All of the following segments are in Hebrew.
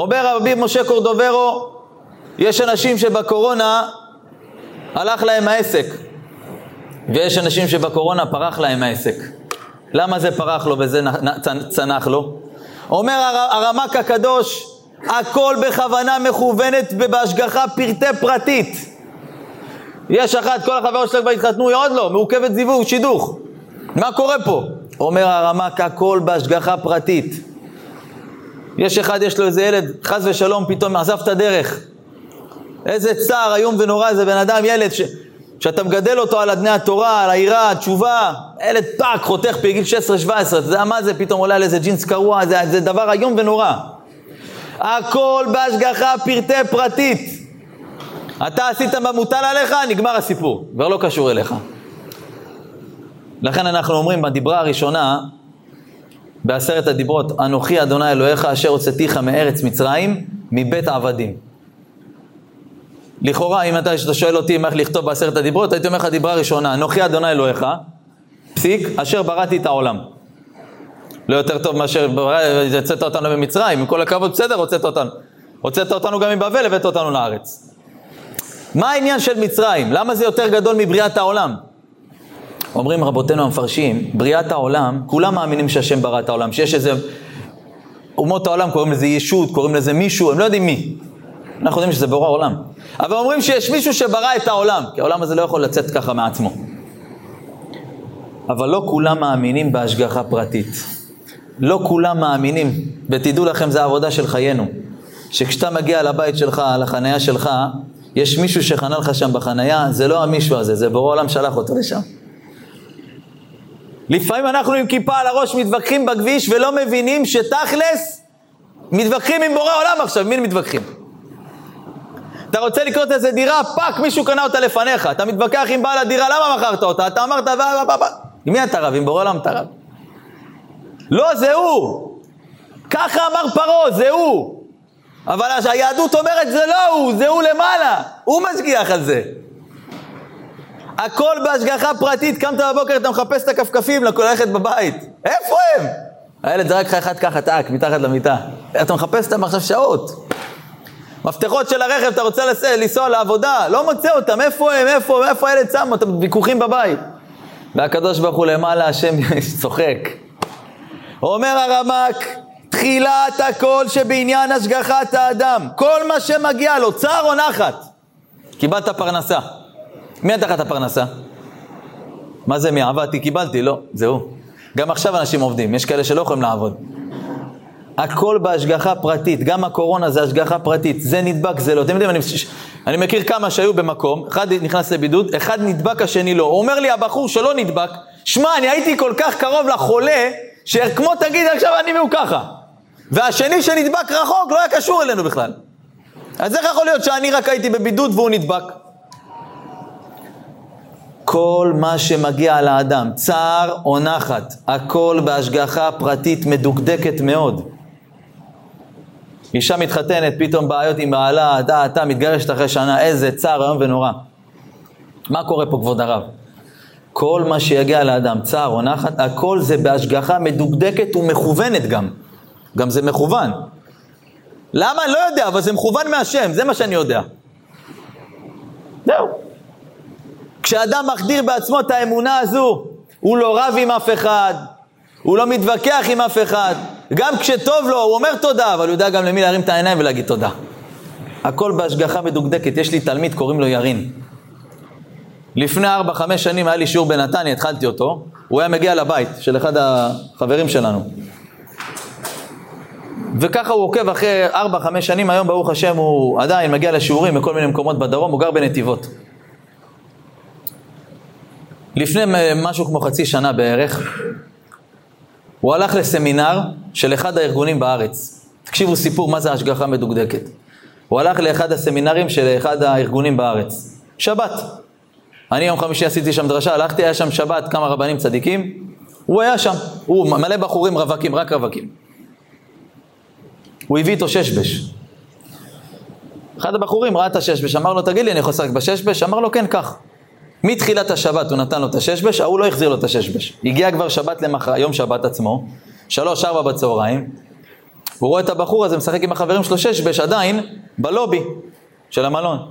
אומר רבי משה קורדוברו, יש אנשים שבקורונה הלך להם העסק, ויש אנשים שבקורונה פרח להם העסק. למה זה פרח לו וזה צנח לו? אומר הרמק הקדוש, הכל בכוונה מכוונת ובהשגחה פרטי פרטית. יש אחת, כל החברות שלך התחתנו, עוד לא, מעוכבת זיווג, שידוך. מה קורה פה? אומר הרמק, הכל בהשגחה פרטית. יש אחד, יש לו איזה ילד, חס ושלום, פתאום עזב את הדרך. איזה צער, איום ונורא, זה בן אדם, ילד, שאתה מגדל אותו על אדני התורה, על העירה, התשובה, ילד פאק, חותך בגיל 16-17, זה מה זה פתאום עולה על איזה ג'ינס קרוע, זה דבר איום ונורא. הכל בהשגחה פרטי פרטית. אתה עשית במוטל עליך, נגמר הסיפור, כבר לא קשור אליך. לכן אנחנו אומרים בדיברה הראשונה, בעשרת הדיברות, אנוכי אדוני אלוהיך אשר הוצאתיך מארץ מצרים, מבית עבדים. לכאורה, אם אתה שואל אותי איך לכתוב בעשרת הדיברות, הייתי אומר לך דיברה ראשונה, אנוכי אדוני אלוהיך, פסיק, אשר בראתי את העולם. לא יותר טוב מאשר הוצאת אותנו ממצרים, עם כל הכבוד בסדר, הוצאת אותנו. הוצאת אותנו גם מבבל, הבאת אותנו לארץ. מה העניין של מצרים? למה זה יותר גדול מבריאת העולם? אומרים רבותינו המפרשים, בריאת העולם, כולם מאמינים שהשם ברא את העולם, שיש איזה אומות העולם, קוראים לזה ישות, קוראים לזה מישהו, הם לא יודעים מי. אנחנו יודעים שזה בורא העולם. אבל אומרים שיש מישהו שברא את העולם, כי העולם הזה לא יכול לצאת ככה מעצמו. אבל לא כולם מאמינים בהשגחה פרטית. לא כולם מאמינים, ותדעו לכם, זה העבודה של חיינו. שכשאתה מגיע לבית שלך, לחניה שלך, יש מישהו שחנה לך שם בחניה, זה לא המישהו הזה, זה בורא העולם שלח אותו לשם. לפעמים אנחנו עם כיפה על הראש מתווכחים בכביש ולא מבינים שתכלס מתווכחים עם בורא עולם עכשיו, מי מתווכחים? אתה רוצה לקנות איזה דירה, פאק, מישהו קנה אותה לפניך, אתה מתווכח עם בעל הדירה, למה מכרת אותה? אתה אמרת, עם מי אתה רב? עם בורא עולם אתה רב. לא, זה הוא. ככה אמר פרעה, זה הוא. אבל היהדות אומרת, זה לא הוא, זה הוא למעלה. הוא משגיח על זה. הכל בהשגחה פרטית, קמת בבוקר, אתה מחפש את הקפקפים ללכת בבית. איפה הם? הילד זרק לך אחד ככה, טעק, מתחת למיטה. אתה מחפש אותם עכשיו שעות. מפתחות של הרכב, אתה רוצה לנסוע לעבודה, לא מוצא אותם, איפה הם, איפה הילד שם אותם, ויכוחים בבית. והקדוש ברוך הוא למעלה, השם צוחק. אומר הרמק, תחילת הכל שבעניין השגחת האדם, כל מה שמגיע לו, צער או נחת, קיבלת פרנסה. מי תחת הפרנסה? מה זה מי? עבדתי, קיבלתי, לא, זהו. גם עכשיו אנשים עובדים, יש כאלה שלא יכולים לעבוד. הכל בהשגחה פרטית, גם הקורונה זה השגחה פרטית, זה נדבק, זה לא. אתם יודעים, אני מכיר כמה שהיו במקום, אחד נכנס לבידוד, אחד נדבק, השני לא. הוא אומר לי, הבחור שלא נדבק, שמע, אני הייתי כל כך קרוב לחולה, שכמו תגיד, עכשיו אני מהו ככה. והשני שנדבק רחוק, לא היה קשור אלינו בכלל. אז איך יכול להיות שאני רק הייתי בבידוד והוא נדבק? כל מה שמגיע לאדם, צער או נחת, הכל בהשגחה פרטית מדוקדקת מאוד. אישה מתחתנת, פתאום בעיות עם בעלה, אתה מתגרשת אחרי שנה, איזה צער היום ונורא. מה קורה פה כבוד הרב? כל מה שיגיע לאדם, צער או נחת, הכל זה בהשגחה מדוקדקת ומכוונת גם. גם זה מכוון. למה? אני לא יודע, אבל זה מכוון מהשם, זה מה שאני יודע. זהו. כשאדם מחדיר בעצמו את האמונה הזו, הוא לא רב עם אף אחד, הוא לא מתווכח עם אף אחד, גם כשטוב לו הוא אומר תודה, אבל הוא יודע גם למי להרים את העיניים ולהגיד תודה. הכל בהשגחה מדוקדקת. יש לי תלמיד, קוראים לו ירין. לפני 4-5 שנים היה לי שיעור בנתניה, התחלתי אותו, הוא היה מגיע לבית של אחד החברים שלנו. וככה הוא עוקב אחרי 4-5 שנים, היום ברוך השם הוא עדיין מגיע לשיעורים בכל מיני מקומות בדרום, הוא גר בנתיבות. לפני משהו כמו חצי שנה בערך, הוא הלך לסמינר של אחד הארגונים בארץ. תקשיבו סיפור מה זה השגחה מדוקדקת. הוא הלך לאחד הסמינרים של אחד הארגונים בארץ. שבת. אני יום חמישי עשיתי שם דרשה, הלכתי, היה שם שבת, כמה רבנים צדיקים. הוא היה שם, הוא מלא בחורים רווקים, רק רווקים. הוא הביא איתו ששבש. אחד הבחורים ראה את הששבש, אמר לו, תגיד לי, אני חוסק בששבש? אמר לו, כן, כך. מתחילת השבת הוא נתן לו את הששבש, הוא לא החזיר לו את הששבש. הגיע כבר שבת יום שבת עצמו, 3-4 בצהריים, והוא רואה את הבחור הזה משחק עם החברים שלו שש-בש עדיין בלובי של המלון.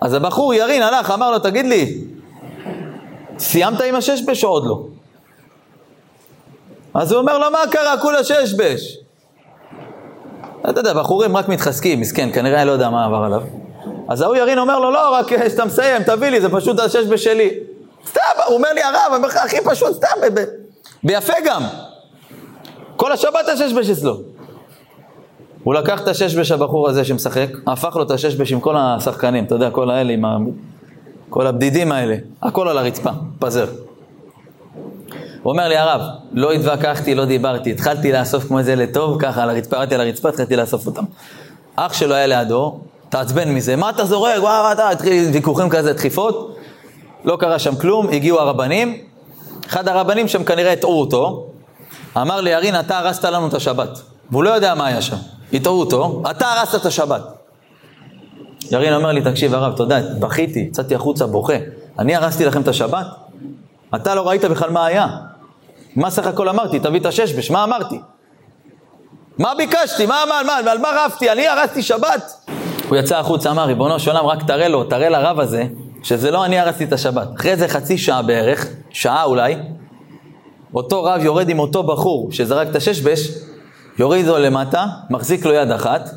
אז הבחור ירין הלך, אמר לו, תגיד לי, סיימת עם השש-בש או עוד לא? אז הוא אומר לו, מה קרה? כולה שש-בש. אתה יודע, הבחורים רק מתחזקים, מסכן, כנראה אני לא יודע מה עבר עליו. אז ההוא ירין אומר לו, לא, רק שאתה מסיים, תביא לי, זה פשוט השש-בש שלי. סתם, הוא אומר לי, הרב, אומר, הכי פשוט, סתם, ביפה גם. כל השבת השש-בש אצלו. הוא לקח את השש-בש הבחור הזה שמשחק, הפך לו את השש-בש עם כל השחקנים, אתה יודע, כל האלה, כל הבדידים האלה, הכל על הרצפה, פזר. הוא אומר לי, הרב, לא התווכחתי, לא דיברתי, התחלתי לאסוף כמו איזה לטוב, ככה, על הרצפה, ראיתי על הרצפה, התחלתי לאסוף אותם. אח שלו היה לידו, תעצבן מזה, מה אתה זורק, וואו, אתה, התחיל ויכוחים כזה, דחיפות, לא קרה שם כלום, הגיעו הרבנים, אחד הרבנים שם כנראה הטעו אותו, אמר לי, ירין, אתה הרסת לנו את השבת, והוא לא יודע מה היה שם, הטעו אותו, אתה הרסת את השבת. ירין אומר לי, תקשיב הרב, אתה יודע, בכיתי, יצאתי החוצה בוכה, אני הרסתי לכם את השבת? אתה לא ראית בכלל מה היה. מה סך הכל אמרתי? תביא את השש-בש, מה אמרתי? מה ביקשתי? על מה רבתי? אני הרסתי שבת? הוא יצא החוצה, אמר, ריבונו של עולם, רק תראה לו, תראה לרב הזה, שזה לא אני הרסתי את השבת. אחרי זה חצי שעה בערך, שעה אולי, אותו רב יורד עם אותו בחור שזרק את השש-בש, יוריד לו למטה, מחזיק לו יד אחת,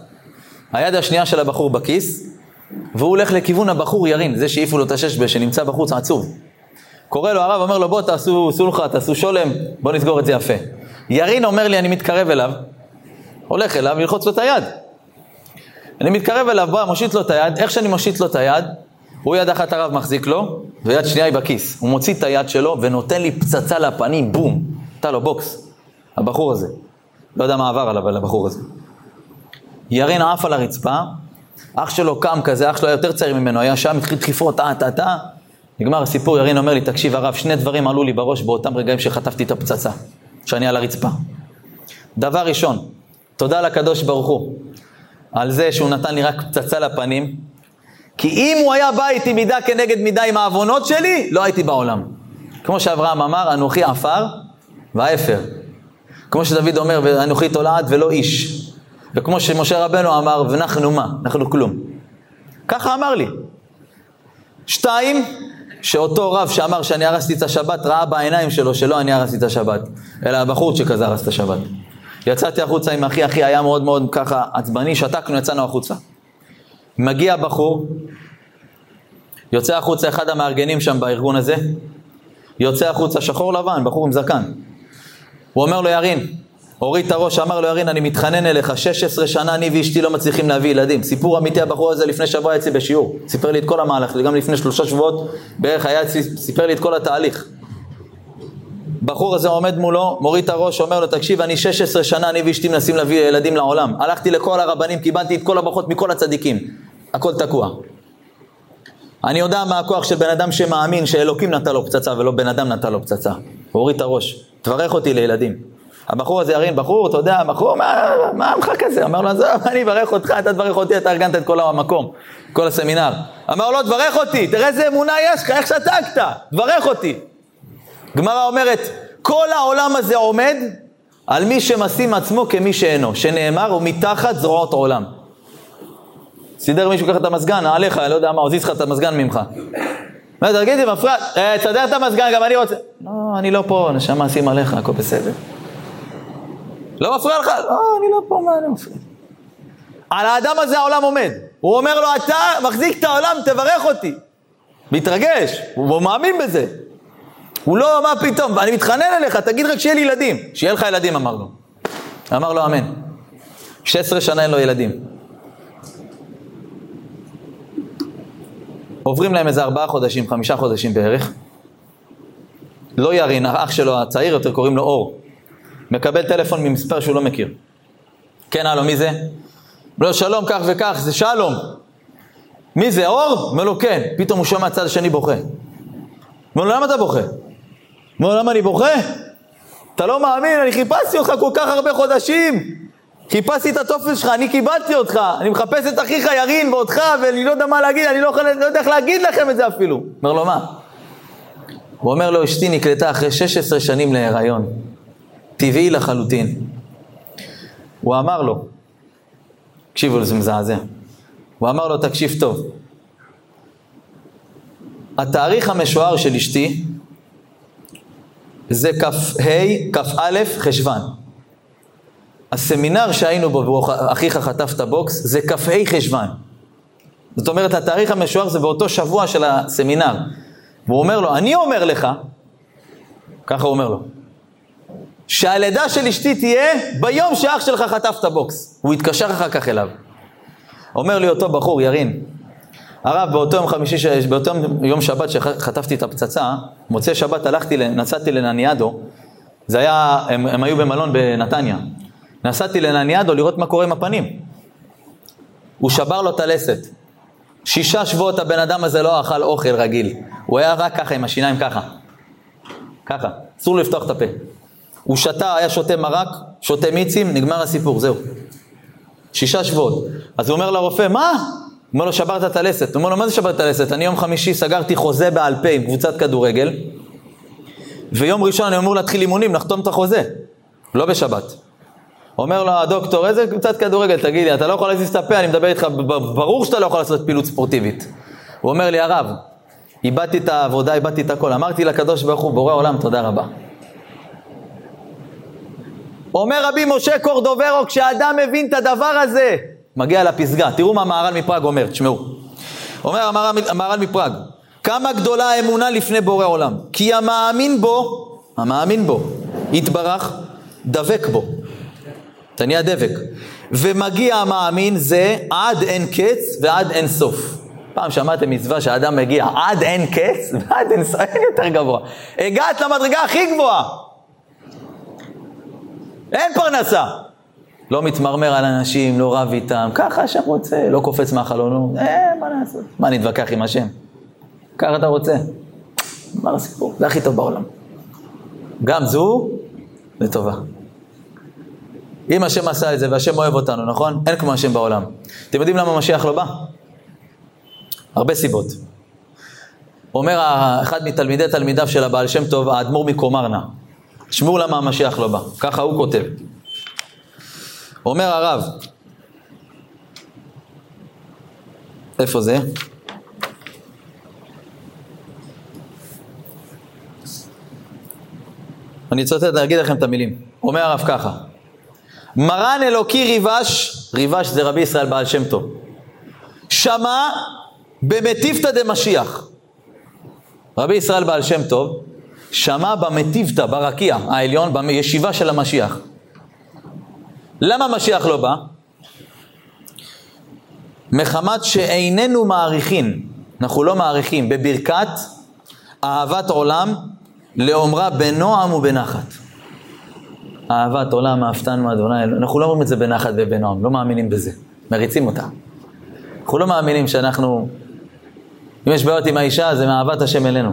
היד השנייה של הבחור בכיס, והוא הולך לכיוון הבחור ירין, זה שהעיפו לו את השש-בש, שנמצא בחוץ עצוב. קורא לו הרב, אומר לו, בוא תעשו סולחה, תעשו שולם, בוא נסגור את זה יפה. ירין אומר לי, אני מתקרב אליו, הולך אליו, ילחוץ לו את היד. אני מתקרב אליו, בוא, מושיט לו את היד, איך שאני מושיט לו את היד, הוא יד אחת הרב מחזיק לו, ויד שנייה היא בכיס. הוא מוציא את היד שלו ונותן לי פצצה לפנים, בום, נתן לו בוקס, הבחור הזה. לא יודע מה עבר עליו, אבל הבחור הזה. ירין עף על הרצפה, אח שלו קם כזה, אח שלו היה יותר צעיר ממנו, היה שם, התחיל דחיפות, נגמר הסיפור, ירין אומר לי, תקשיב הרב, שני דברים עלו לי בראש באותם רגעים שחטפתי את הפצצה, שאני על הרצפה. דבר ראשון, תודה לקדוש ברוך הוא, על זה שהוא נתן לי רק פצצה לפנים, כי אם הוא היה בא איתי מידה כנגד מידה עם העוונות שלי, לא הייתי בעולם. כמו שאברהם אמר, אנוכי עפר ואפר. כמו שדוד אומר, אנוכי תולעת ולא איש. וכמו שמשה רבנו אמר, ואנחנו מה? אנחנו כלום. ככה אמר לי. שתיים, שאותו רב שאמר שאני הרסתי את השבת, ראה בעיניים שלו שלא אני הרסתי את השבת, אלא הבחור שכזה הרס את השבת. יצאתי החוצה עם אחי היה מאוד מאוד ככה עצבני, שתקנו, יצאנו החוצה. מגיע הבחור, יוצא החוצה אחד המארגנים שם בארגון הזה, יוצא החוצה שחור לבן, בחור עם זקן. הוא אומר לו ירין, הוריד את הראש, אמר לו ירין, אני מתחנן אליך, 16 שנה אני ואשתי לא מצליחים להביא ילדים. סיפור אמיתי, הבחור הזה לפני שבוע יצא בשיעור. סיפר לי את כל המהלך, גם לפני 3 שבועות בערך היה, סיפר לי את כל התהליך. בחור הזה עומד מולו, מוריד את הראש, אומר לו, תקשיב, אני 16 שנה אני ואשתי מנסים להביא ילדים לעולם. הלכתי לכל הרבנים, קיבלתי את כל הברכות מכל הצדיקים. הכל תקוע. אני יודע מה הכוח של בן אדם שמאמין שאלוקים נתן לו פצצה ולא בן אדם נתן לו פצצה. הוריד את הראש, תברך אותי לילדים. הבחור הזה ירין, בחור, אתה יודע, הבחור, מה עמך כזה? אמר לו, אני אברך אותך, אתה תברך אותי, אתה ארגנת את כל המקום, כל הסמינר. אמר לו, תברך אותי, תראה איזה אמונה יש לך, איך שתקת, תברך אותי. גמרא אומרת, כל העולם הזה עומד על מי שמשים עצמו כמי שאינו, שנאמר, הוא מתחת זרועות עולם. סידר מישהו ככה את המזגן, עליך, לא יודע מה, עוזיז לך את המזגן ממך. לא, תגיד לי, מפרד, תסדר את המזגן, גם אני רוצה. לא, אני לא פה, נשמה, שים עליך, הכל בסדר. לא מפריע לך? לא, אני לא פה, מה אני מפריע? על האדם הזה העולם עומד. הוא אומר לו, אתה מחזיק את העולם, תברך אותי. מתרגש, הוא מאמין בזה. הוא לא, מה פתאום, אני מתחנן אליך, תגיד רק שיהיה לי ילדים. שיהיה לך ילדים, אמר לו. אמר לו, אמן. 16 שנה אין לו ילדים. עוברים להם איזה 4 חודשים, 5 חודשים בערך. לא ירין, האח שלו הצעיר יותר, קוראים לו אור. מקבל טלפון ממספר שהוא לא מכיר. כן, הלו, מי זה? לא, שלום, כך וכך, זה שלום. מי זה, אור? אומר לו, כן. פתאום הוא שומע הצד השני בוכה. אומר לו, למה אתה בוכה? אומר לו, למה אני בוכה? אתה לא מאמין, אני חיפשתי אותך כל כך הרבה חודשים. חיפשתי את התופס שלך, אני קיבלתי אותך. אני מחפש את אחיך ירין ואותך, ואני לא יודע מה להגיד, אני לא יודע איך להגיד לכם את זה אפילו. אומר לו, מה? הוא אומר לו, אשתי נקלטה אחרי 16 שנים להיריון. טבעי לחלוטין. הוא אמר לו, תקשיבו לזה מזעזע, הוא אמר לו, תקשיב טוב, התאריך המשוער של אשתי זה כ"א חשוון. הסמינר שהיינו בו, אחיך חטף את הבוקס, זה כ"ה חשוון. זאת אומרת, התאריך המשוער זה באותו שבוע של הסמינר. והוא אומר לו, אני אומר לך, ככה הוא אומר לו, שהלידה של אשתי תהיה ביום שאח שלך חטף את הבוקס. הוא התקשר אחר כך אליו. אומר לי אותו בחור, ירין, הרב, באותו יום חמישי, באותו יום שבת שחטפתי את הפצצה, מוצאי שבת הלכתי, נסעתי לנניאדו, זה היה, הם היו במלון בנתניה, נסעתי לנניאדו לראות מה קורה עם הפנים. הוא שבר לו את הלסת. 6 שבועות הבן אדם הזה לא אכל אוכל רגיל. הוא היה רק ככה, עם השיניים ככה. ככה, אסור לפתוח את הפה. הוא שתה, היה שותה מרק, שותה מיצים, נגמר הסיפור, זהו. 6 שבועות. אז הוא אומר לרופא, מה? הוא אומר לו, שברת את הלסת. הוא אומר לו, מה זה שברת את הלסת? אני יום חמישי סגרתי חוזה בעל פה עם קבוצת כדורגל, ויום ראשון אני אמור להתחיל אימונים, נחתום את החוזה. לא בשבת. אומר לו, הדוקטור, איזה קבוצת כדורגל? תגיד לי, אתה לא יכול להזיז את הפה, אני מדבר איתך, ברור שאתה לא יכול לעשות פעילות ספורטיבית. הוא אומר לי, הרב, איבדתי את העבודה, איבדתי את הכל. אמרתי לקדוש ברוך הוא, בורא עולם, תודה רבה. אומר רבי משה קורדוברו, כשאדם מבין את הדבר הזה, מגיע לפסגה. תראו מה המהר"ל מפראג אומר, תשמעו. אומר המהר"ל מפראג, כמה גדולה האמונה לפני בורא עולם, כי המאמין בו, יתברך, דבק בו. תניע דבק. ומגיע המאמין זה עד אין קץ ועד אין סוף. פעם שמעתם מצווה שהאדם מגיע עד אין קץ ועד אין סוף, אין יותר גבוה. הגעת למדרגה הכי גבוהה. אין פרנסה. לא מתמרמר על אנשים, לא רב איתם, ככה שם רוצה, לא קופץ מהחלונות, מה לעשות? מה נתווכח עם השם? ככה אתה רוצה. מה הסיפור? זה הכי טוב בעולם. גם זו, זה טובה. אם השם עשה את זה והשם אוהב אותנו, נכון? אין כמו השם בעולם. אתם יודעים למה משיח לא בא? הרבה סיבות. אומר אחד מתלמידיו של הבעל שם טוב, האדמו"ר מקומרנה, שמעו למה המשיח לא בא, ככה הוא כותב. אומר הרב, איפה זה? אני רוצה להגיד לכם את המילים. אומר הרב ככה, מרן אלוקי ריבש, ריבש זה רבי ישראל בעל שם טוב, שמע במטיבתא דמשיח. רבי ישראל בעל שם טוב, שמע במטיבתא, ברקיע העליון, בישיבה של המשיח. למה משיח לא בא? מחמת שאיננו מעריכים, אנחנו לא מעריכים, בברכת אהבת עולם לאומרה בנועם ובנחת. אהבת עולם, אהבתנו אדוני, אנחנו לא אומרים את זה בנחת ובנועם, לא מאמינים בזה, מריצים אותה. אנחנו לא מאמינים שאנחנו, אם יש בעיות עם האישה, זה מאהבת השם אלינו.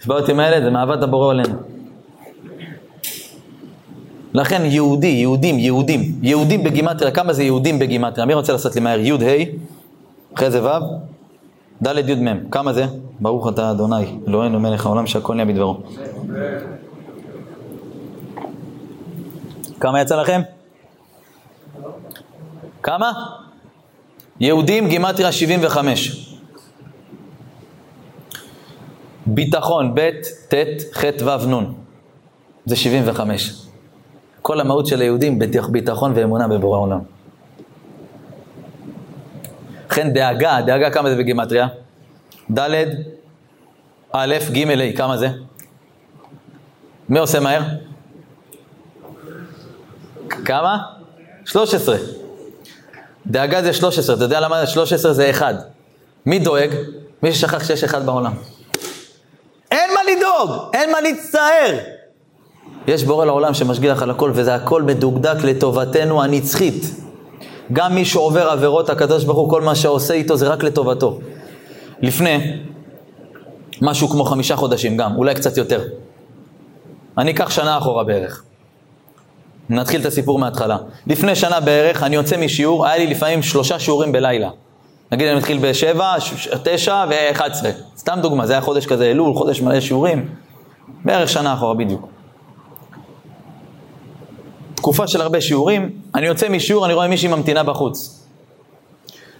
יש בעיות עם הילד, זה מאהבת הבורא אלינו. לכן יהודי, יהודים בגימטריה, כמה זה יהודים בגימטריה? מי רוצה לעשות לי מהר? י' ה', אחרי זה ו', ד' י' מ', כמה זה? ברוך אתה אדוני, אלוהינו מלך העולם שהכל נהיה בדברו. כמה יצא לכם? כמה? יהודים גימטריה 75. ביטחון, ב' ת' ח' ו' נ', זה 75. כל המהות של היהודים, ביטחון ואמונה בבורא עולם. לכן דאגה, דאגה כמה זה בגימטריה? ד' א' ג' ה', כמה זה? מי עושה מהר? כמה? 13. דאגה זה 13, אתה יודע למה 13 זה 1. מי דואג? מי ששכח שיש 1 בעולם. אין מה לדאוג, אין מה להצטער. יש בורא לעולם שמשגיח על הכל, וזה הכל מדוקדק לטובתנו הנצחית. גם מי שעובר עבירות, הקדוש ברוך הוא, כל מה שעושה איתו זה רק לטובתו. לפני משהו כמו 5 חודשים גם, אולי קצת יותר. אני אקח שנה אחורה בערך. נתחיל את הסיפור מההתחלה. לפני שנה בערך, אני יוצא משיעור, היה לי לפעמים 3 שיעורים בלילה. נגיד, אני מתחיל ב7, 9 ו-11. סתם דוגמה, זה היה חודש כזה אלול, חודש מלא שיעורים. בערך שנה אחורה בדיוק. תקופה של הרבה שיעורים, אני יוצא משיעור, אני רואה מישהי ממתינה בחוץ.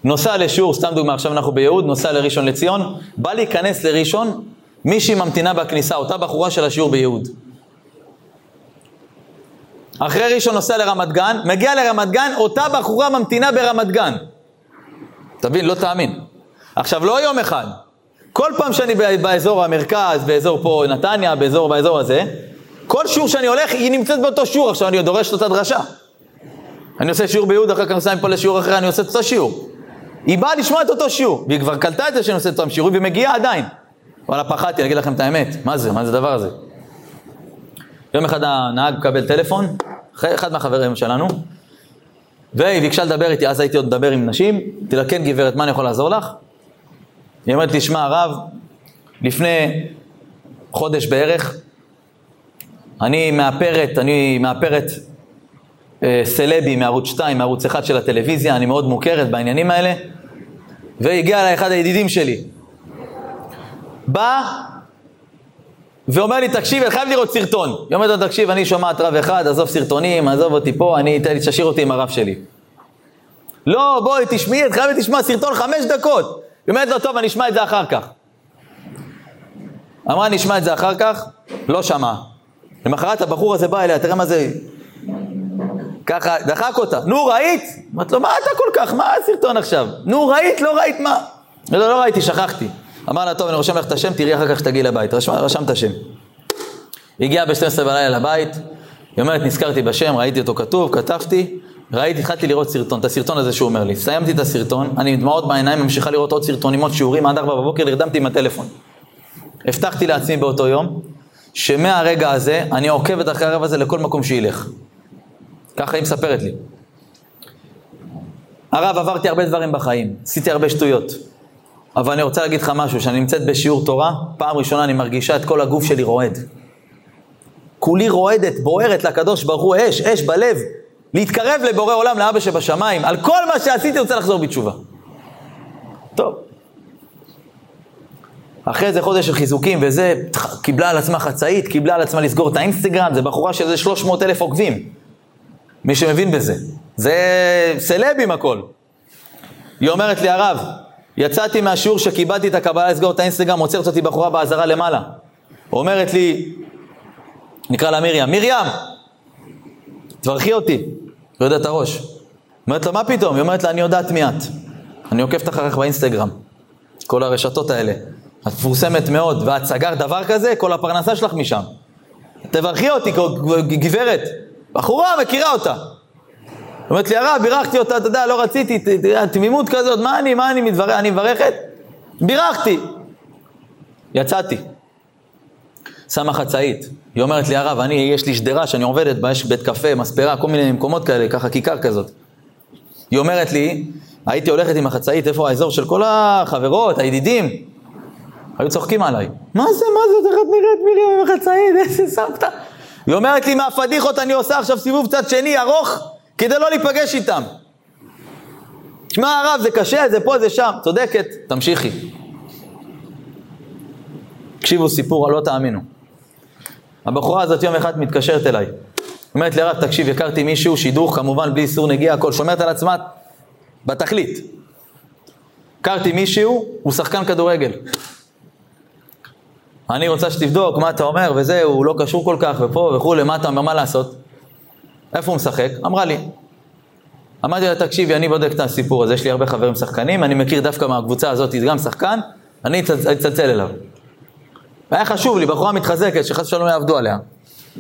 נוסע לשיעור, סתם דוגמה, עכשיו אנחנו ביהוד, נוסע לראשון לציון, בא להיכנס לראשון, מישהי ממתינה בכניסה, אותה בחורה של השיעור ביהוד. אחרי ראשון נוסע לרמת גן, מגיע לרמת גן, אותה בחורה ממתינה ברמת גן. תבין, לא תאמין. עכשיו, לא יום אחד. כל פעם שאני באזור המרכז, באזור פה נתניה, באזור הזה, כל שיעור שאני הולך, היא נמצאת באותו שיעור. עכשיו אני דורש אותה דרשה. אני עושה שיעור ביהוד, אחר כך נוסע מפה לשיעור אחרי, אני עושה אותו שיעור. היא באה לשמוע את אותו שיעור, והיא כבר קלטה את זה שאני עושה אותו שיעור, והיא מגיעה עדיין. וואלה, פחדתי, אגיד לכם את האמת. מה זה הדבר הזה? יום אחד הנהג מקבל טלפון, אחד מהחברים שלנו, והיא ביקשה לדבר איתי, אז הייתי עוד מדבר עם נשים, תלכן גברת, מה אני יכול לעזור לך? היא אומרת לי, שמע הרב, לפני חודש בערך, אני מאפרת סלבי מערוץ 2, מערוץ 1 של הטלוויזיה, אני מאוד מוכרת בעניינים האלה, והגיע אליי אחד הידידים שלי. בא ואומר לי, תקשיב, אני חייב לראות סרטון. היא אומרת לו, תקשיב, אני שומעת רב אחד, עזוב סרטונים, עזוב אותי פה, תשאיר אותי עם הרב שלי. לא, בואי, תשמעי, את חייבת לשמוע סרטון 5 דקות. היא אומרת לו, טוב, אני אשמע את זה אחר כך. אמרה, אני אשמע את זה אחר כך, לא שמע. למחרת הבחור הזה בא אליה, תראה מה זה, ככה, דחק אותה. נו, ראית? אמרת לו, מה אתה כל כך? מה הסרטון עכשיו? נו, ראית? לא ראית מה? לא ראיתי, שכחתי. אמר לה, טוב, אני רושם לך את השם, תראי אחר כך שתגיעי לבית. רשם את השם. הגיעה ב-12 בלילה לבית, היא אומרת, נזכרתי בשם, ראיתי אותו כתוב, כתבתי, התחלתי לראות סרטון, את הסרטון הזה שהוא אומר לי. סיימתי את הסרטון, אני מדמעות בעיניים, ממשיכה לראות עוד סרטונים, עוד שיעורים, עד 4 בבוקר, נרדמתי עם הטלפון. הבטחתי לעצמי באותו יום, שמהרגע הזה, אני עוקבת אחרי הרב הזה לכל מקום שילך. ככה היא מספרת לי. הרב, עברתי הרבה דברים בחיים, עשיתי הרבה שטויות. אבל אני רוצה להגיד לך משהו, שאני נמצאת בשיעור תורה, פעם ראשונה אני מרגישה את כל הגוף שלי רועד. כולי רועדת, בוערת לקדוש ברוך הוא, אש, אש בלב, להתקרב לבורא עולם, לאבא שבשמיים, על כל מה שעשיתי רוצה לחזור בתשובה. טוב. אחרי זה חודש של חיזוקים, וזה קיבלה על עצמה חצאית, קיבלה על עצמה לסגור את האינסטגרם, זה בחורה שזה 300,000 עוקבים. מי שמבין בזה. זה סלבים הכל. היא אומרת לי, הרב, יצאתי מהשיעור שקיבלתי את הקבלה לסגור את האינסטגרם, עוצרת אותי בחורה בעזרה למעלה. אומרת לי, נקרא לה מרים, מרים, תברכי אותי. לא יודעת הראש. אומרת לה, מה פתאום? היא אומרת לה, אני יודעת מי את. אני עוקבת אחריך באינסטגרם. כל הרשתות האלה. את פורסמת מאוד, ואת סגרת דבר כזה, כל הפרנסה שלך משם. תברכי אותי, גברת. בחורה מכירה אותה. אומרת לי, הרב, בירכתי אותה, אתה יודע, לא רציתי, תמימות כזאת, מה אני מתברכת? אני מברכת? בירכתי. יצאתי. שמה חצאית. היא אומרת לי, הרב, יש לי שדרה שאני עובדת בה, יש בית קפה, מספרה, כל מיני מקומות כאלה, ככה כיכר כזאת. היא אומרת לי, הייתי הולכת עם החצאית, איפה האזור של כל החברות, הידידים, היו צוחקים עליי. מה זה, איך את נראית מילים עם החצאית, איזה סבתא. היא אומרת לי, מהפדיחות אני עושה עכשיו סיבוב צד שני, ארוך, כדי לא להיפגש איתם. שמע הרב, זה קשה, זה פה, זה שם. צודקת, תמשיכי. תקשיבו סיפור, לא תאמינו. הבחורה הזאת יום אחד מתקשרת אליי. היא אומרת לי, הרב, תקשיב, הכרתי מישהו, שידוך, כמובן, בלי איסור נגיע, הכל שומרת על עצמה, בתכלית. הכרתי מישהו, הוא שחקן כדורגל. אני רוצה שתבדוק מה אתה אומר, וזה, הוא לא קשור כל כך, ופה וכולי, מה אתה אומר, מה לעשות? איפה הוא משחק? אמרה לי. אמרתי לה, תקשיבי, אני בודק את הסיפור הזה, יש לי הרבה חברים שחקנים, אני מכיר דווקא מהקבוצה הזאת, גם שחקן, אני אצלצל אליו. והיה חשוב לי, בחורה מתחזקת, שחס ושלום יעבדו עליה.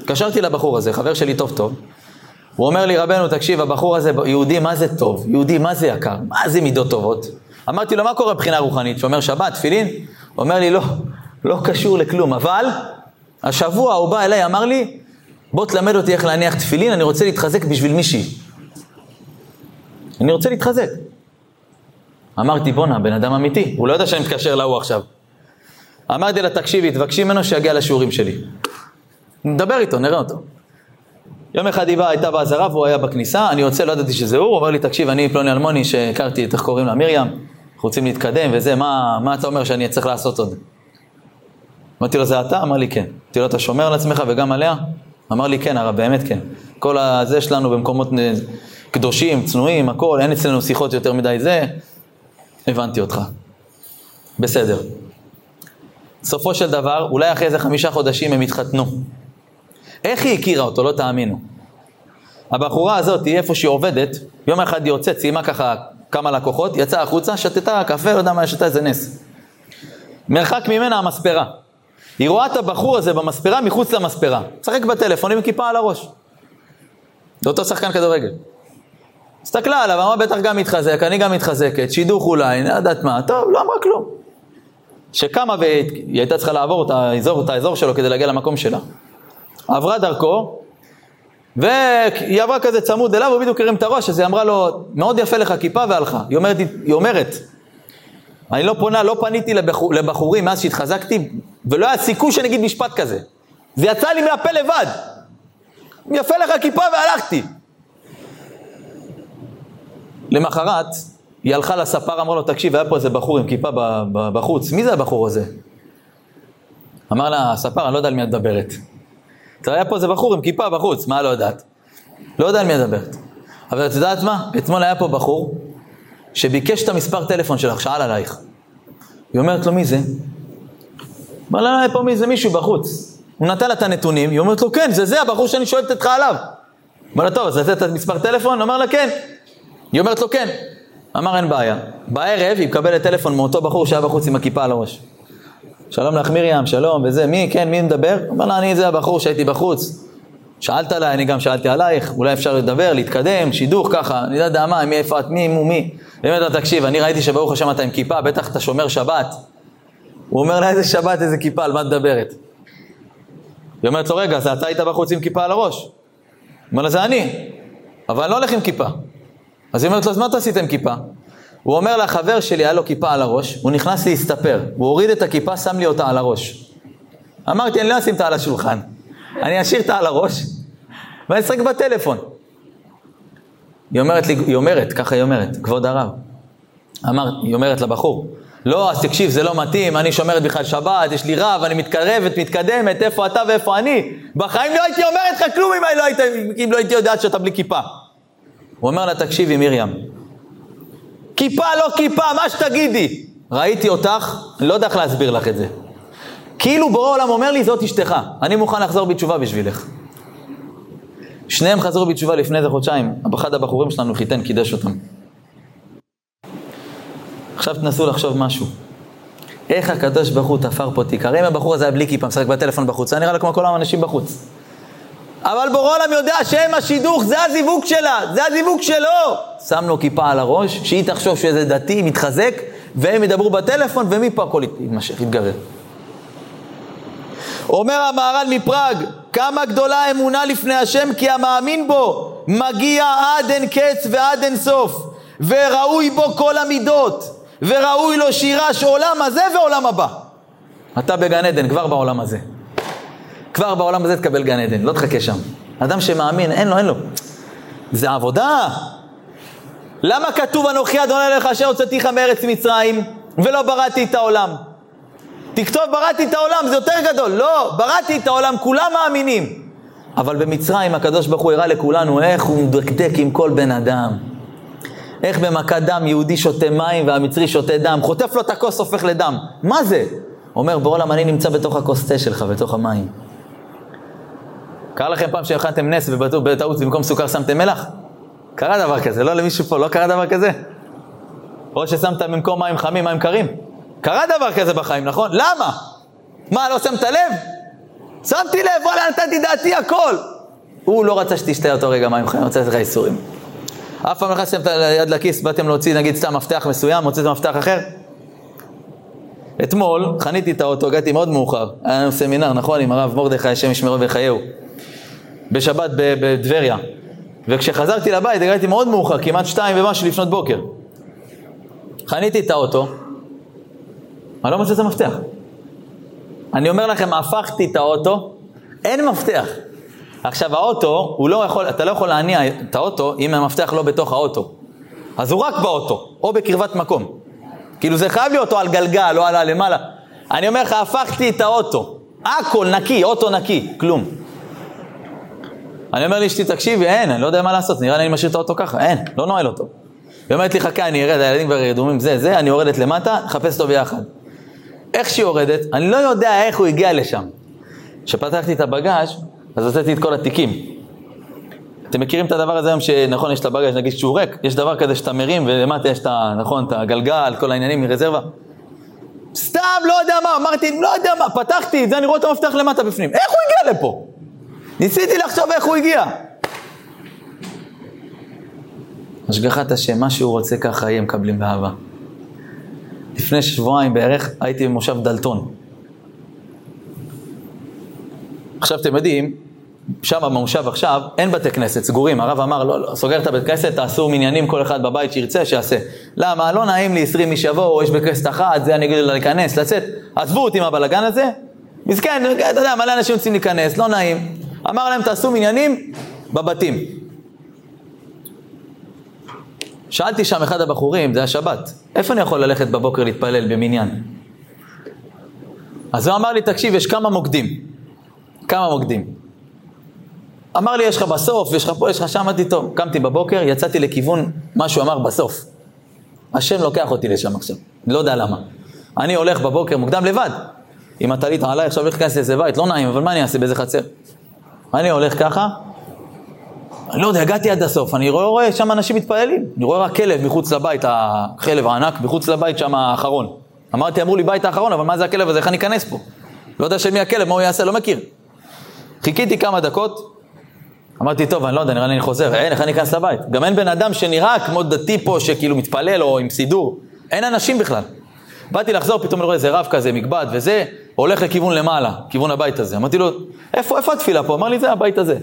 קשרתי לבחור הזה, חבר שלי טוב טוב, הוא אומר לי, רבנו, תקשיב, הבחור הזה, יהודי, מה זה טוב? יהודי, מה זה יקר? מה זה מידות טובות? אמרתי לו, מה קורה בבחינה רוחנית? שאומר שבת, תפילין? אומר לי, לא קשור לכלום, אבל השבוע הוא בא אליי, אמר לי, בוא תלמד אותי איך להניח תפילין, אני רוצה להתחזק בשביל מישהי. אני רוצה להתחזק. אמרתי, בונה, בן אדם אמיתי. הוא לא יודע שאני מתקשר להוא עכשיו. אמרתי לה, תקשיבי, תבקשי ממנו שיגיע לשיעורים שלי. נדבר איתו, נראה אותו. יום אחד היא הייתה בעזרה והוא היה בכניסה, אני יוצא, לא ידעתי שזה הוא, אומר לי, תקשיב, אני פלוני אלמוני שהכרתי את איך קוראים לה מרים, אנחנו רוצים להתקדם וזה, מה אתה אומר שאני צריך לעשות עוד? אמרתי לו, זה אתה? אמר לי, כן. אמרתי לו, אתה שומר על עצמך וגם עליה? אמר לי, כן, הרב, באמת כן. כל הזה שלנו במקומות קדושים, צנועים, הכל, אין אצלנו שיחות יותר מדי זה. הבנתי אותך. בסדר. סופו של דבר, אולי אחרי איזה 5 חודשים הם התחתנו. איך היא הכירה אותו? לא תאמינו. הבחורה הזאת היא איפה שהיא עובדת, יום אחד היא יוצאת, סיימה ככה כמה לקוחות, יצאה החוצה, שתתה קפה, לא יודע מה, שתתה איזה נס. מרחק ממנה המספרה. היא רואה את הבחור הזה במספרה, מחוץ למספרה. שחק בטלפון עם כיפה על הראש. זה אותו שחקן כדורגל. הסתכלה עליו, אמרה בטח גם מתחזק, אני גם מתחזקת, שידוך אולי, נדעת מה, טוב, לא אמרה כלום. שקמה והיא הייתה צריכה לעבור את האזור שלו כדי להגיע למקום שלה. עברה דרכו, והיא עברה כזה צמוד אליו, הוא בדיוק הרים את הראש, אז היא אמרה לו, מאוד יפה לך כיפה והלכה. היא אומרת, אני לא פניתי לבחורים מאז שהתחזקתי, ולא היה סיכוי שנגיד משפט כזה. זה יצא לי מהפה לבד. יפה לך כיפה והלכתי. למחרת, היא הלכה לספר, אמרה לו, תקשיב, היה פה איזה בחור עם כיפה בחוץ. מי זה הבחור הזה? אמר לה, הספר, אני לא יודע על מי את מדברת. היה פה איזה בחור עם כיפה בחוץ, מה לא יודעת? לא יודע על מי את מדברת. אבל את יודעת מה? אתמול היה פה בחור שביקש את המספר טלפון שלך, שאל עלייך. היא אומרת לו, מי זה? אמר לה, היה פה מישהו בחוץ. הוא נתן לה את הנתונים, היא אומרת לו, כן, זה הבחור שאני שואלת אתך עליו. אמר לה, טוב, אז לתת את מספר טלפון? אמר לה, כן. היא אומרת לו, כן. אמר, אין בעיה. בערב היא מקבלת טלפון מאותו בחור שהיה בחוץ עם הכיפה על הראש. שלום לך מרים, שלום, וזה, מי, כן, מי מדבר? אמר לה, אני זה הבחור שהייתי בחוץ. שאלת עליי, אני גם שאלתי עלייך, אולי אפשר לדבר, להתקדם, שידוך, ככה, אני יודע מה, מי איפה את, מי, מי. באמת אתה תקשיב, אני ראיתי שברוך השם אתה עם כיפה, בטח אתה שומר שבת. הוא אומר לה, איזה שבת, איזה כיפה, על מה מדברת? היא אומרת לו, רגע, אז אתה היית בחוץ עם כיפה על הראש. אומר לה, זה אני, אבל אני לא הולך עם כיפה. אז היא אומרת לו, אז מה אתה עשית עם כיפה? הוא אומר לה, חבר שלי היה לו כיפה על הראש, הוא נכנס להסתפר, הוא הוריד את הכיפה, שם לי אותה על הראש. אמרתי, אני לא אשים אותה על השולחן, אני אשאיר אותה על הראש, ואני אשחק בטלפון. היא אומרת, ככה היא אומרת, כבוד הרב. היא אומרת לבחור, לא, אז תקשיב, זה לא מתאים, אני שומרת בכלל שבת, יש לי רב, אני מתקרבת, מתקדמת, איפה אתה ואיפה אני? בחיים לא הייתי אומרת לך כלום אם לא הייתי יודעת שאתה בלי כיפה. הוא אומר לה, תקשיבי מרים, כיפה לא כיפה, מה שתגידי. ראיתי אותך, לא יודע איך להסביר לך את זה. כאילו בורא עולם אומר לי, זאת אשתך, אני מוכן לחזור בתשובה בשבילך. שניהם חזרו בתשובה לפני זה 2 חודשים, אחד הבחורים שלנו חיתן, קידש אותם. עכשיו תנסו לחשוב משהו. איך הקדוש ברוך הוא תפר פה תיק? הרי אם הבחור הזה היה בלי כיפה, משחק בטלפון בחוץ, זה נראה לו כמו כל האנשים בחוץ. אבל בורא עולם יודע שהם השידוך, זה הזיווג שלה, זה הזיווג שלו. שם לו כיפה על הראש, שהיא תחשוב שזה דתי, מתחזק, והם ידברו בטלפון, ומפה הכל יתגרר. אומר המהר"ל מפראג, כמה גדולה האמונה לפני השם, כי המאמין בו מגיע עד אין קץ ועד אין סוף, וראוי בו כל המידות. וראוי לו שירש עולם הזה ועולם הבא. אתה בגן עדן, כבר בעולם הזה. כבר בעולם הזה תקבל גן עדן, לא תחכה שם. אדם שמאמין, אין לו. זה עבודה. למה כתוב אנוכי אדוני אלוהיך אשר הוצאתיך מארץ מצרים, ולא בראתי את העולם? תכתוב בראתי את העולם, זה יותר גדול. לא, בראתי את העולם, כולם מאמינים. אבל במצרים הקדוש ברוך הוא הראה לכולנו איך הוא מדקדק עם כל בן אדם. איך במכת דם יהודי שותה מים והמצרי שותה דם, חוטף לו את הכוס, הופך לדם. מה זה? אומר, בורא עולם, אני נמצא בתוך הכוס תה שלך, בתוך המים. קרה לכם פעם שהכנתם נס ובטעות במקום סוכר שמתם מלח? קרה דבר כזה, לא למישהו פה, לא קרה דבר כזה? או ששמתם במקום מים חמים, מים קרים? קרה דבר כזה בחיים, נכון? למה? מה, לא שמת לב? שמתי לב, וואלה, נתתי דעתי הכל. הוא לא רצה שתשתה אותו רגע מים חיים, רצה לך איסורים. אף פעם נכנסתם ליד לכיס, באתם להוציא, נגיד, סתם מפתח מסוים, הוצאתם מפתח אחר. אתמול, חניתי את האוטו, הגעתי מאוד מאוחר. היה לנו סמינר, נכון, עם הרב מרדכי, השם ישמרו וחייהו. בשבת בדבריה. וכשחזרתי לבית, הגעתי מאוד מאוחר, כמעט 2 ומשהו לפנות בוקר. חניתי את האוטו, אני לא מוצא את המפתח. אני אומר לכם, הפכתי את האוטו, אין מפתח. עכשיו האוטו, אתה לא יכול להניע את האוטו אם המפתח לא בתוך האוטו. אז הוא רק באוטו, או בקרבת מקום. כאילו זה חייב להיות או על גלגל, או עלה למעלה. אני אומר לך, הפכתי את האוטו. הכל נקי, אוטו נקי, כלום. אני אומר לאשתי, תקשיבי, אין, אני לא יודע מה לעשות, נראה לי אני משאיר את האוטו ככה, אין, לא נועל אותו. היא אומרת לי, חכה, אני ארד, הילדים כבר ירדומים, זה, אני יורדת למטה, חפש אותו ביחד. איך שהיא יורדת, אני לא יודע איך הוא הגיע לשם. כשפתחתי את הבגז' אז עשיתי את כל התיקים. אתם מכירים את הדבר הזה היום שנכון, יש את הבגז' נגיד שהוא ריק, יש דבר כזה שאתה מרים ולמטה יש את, נכון, את הגלגל, כל העניינים מרזרבה. סתם, לא יודע מה, אמרתי, לא יודע מה, פתחתי את זה, אני רואה את המפתח למטה בפנים. איך הוא הגיע לפה? ניסיתי לחשוב איך הוא הגיע. השגחת השם, מה שהוא רוצה ככה יהיה מקבלים באהבה. לפני שבועיים בערך הייתי במושב דלתון. עכשיו אתם יודעים, שם במושב עכשיו אין בתי כנסת, סגורים. הרב אמר, לא, סוגר את הבית כנסת, תעשו מניינים כל אחד בבית שירצה, שיעשה. למה? לא נעים לי 20 משבוע, או יש בכנסת אחת, זה אני אגיד לה להיכנס, לצאת. עזבו אותי מהבלגן הזה. מסכן, אתה יודע, מלא אנשים רוצים להיכנס, לא נעים. אמר להם, תעשו מניינים בבתים. שאלתי שם אחד הבחורים, זה היה שבת, איפה אני יכול ללכת בבוקר להתפלל במניין? אז הוא אמר לי, תקשיב, יש כמה מוקדים. אמר לי, יש לך בסוף, יש לך פה, יש לך שם, אמרתי טוב. קמתי בבוקר, יצאתי לכיוון מה שהוא אמר בסוף. השם לוקח אותי לשם עכשיו, לא יודע למה. אני הולך בבוקר מוקדם לבד. אם אתה ליט עליי, עכשיו הולך להיכנס לזה בית, לא נעים, אבל מה אני אעשה באיזה חצר? אני הולך ככה, אני לא יודע, הגעתי עד הסוף, אני רואה שם אנשים מתפעלים, אני רואה רק כלב מחוץ לבית, הכלב הענק מחוץ לבית שם האחרון. אמרתי, אמרו לי בית האחרון, אבל מה זה הכלב הזה, איך אני אכנס פה? לא יודע של מי הכלב, מה הוא יעשה, לא מכיר. חיכיתי כמה דקות, אמרתי, טוב, אני לא יודע, נראה לי אני חוזר, אין, איך אני אכנס לבית? גם אין בן אדם שנראה כמו דתי פה, שכאילו מתפלל או עם סידור, אין אנשים בכלל. באתי לחזור, פתאום אני רואה איזה רב כזה, מגבד וזה, הולך לכיוון למעלה, כיוון הבית הזה. אמרתי לו, איפה התפילה פה? אמר לי, זה הבית הזה.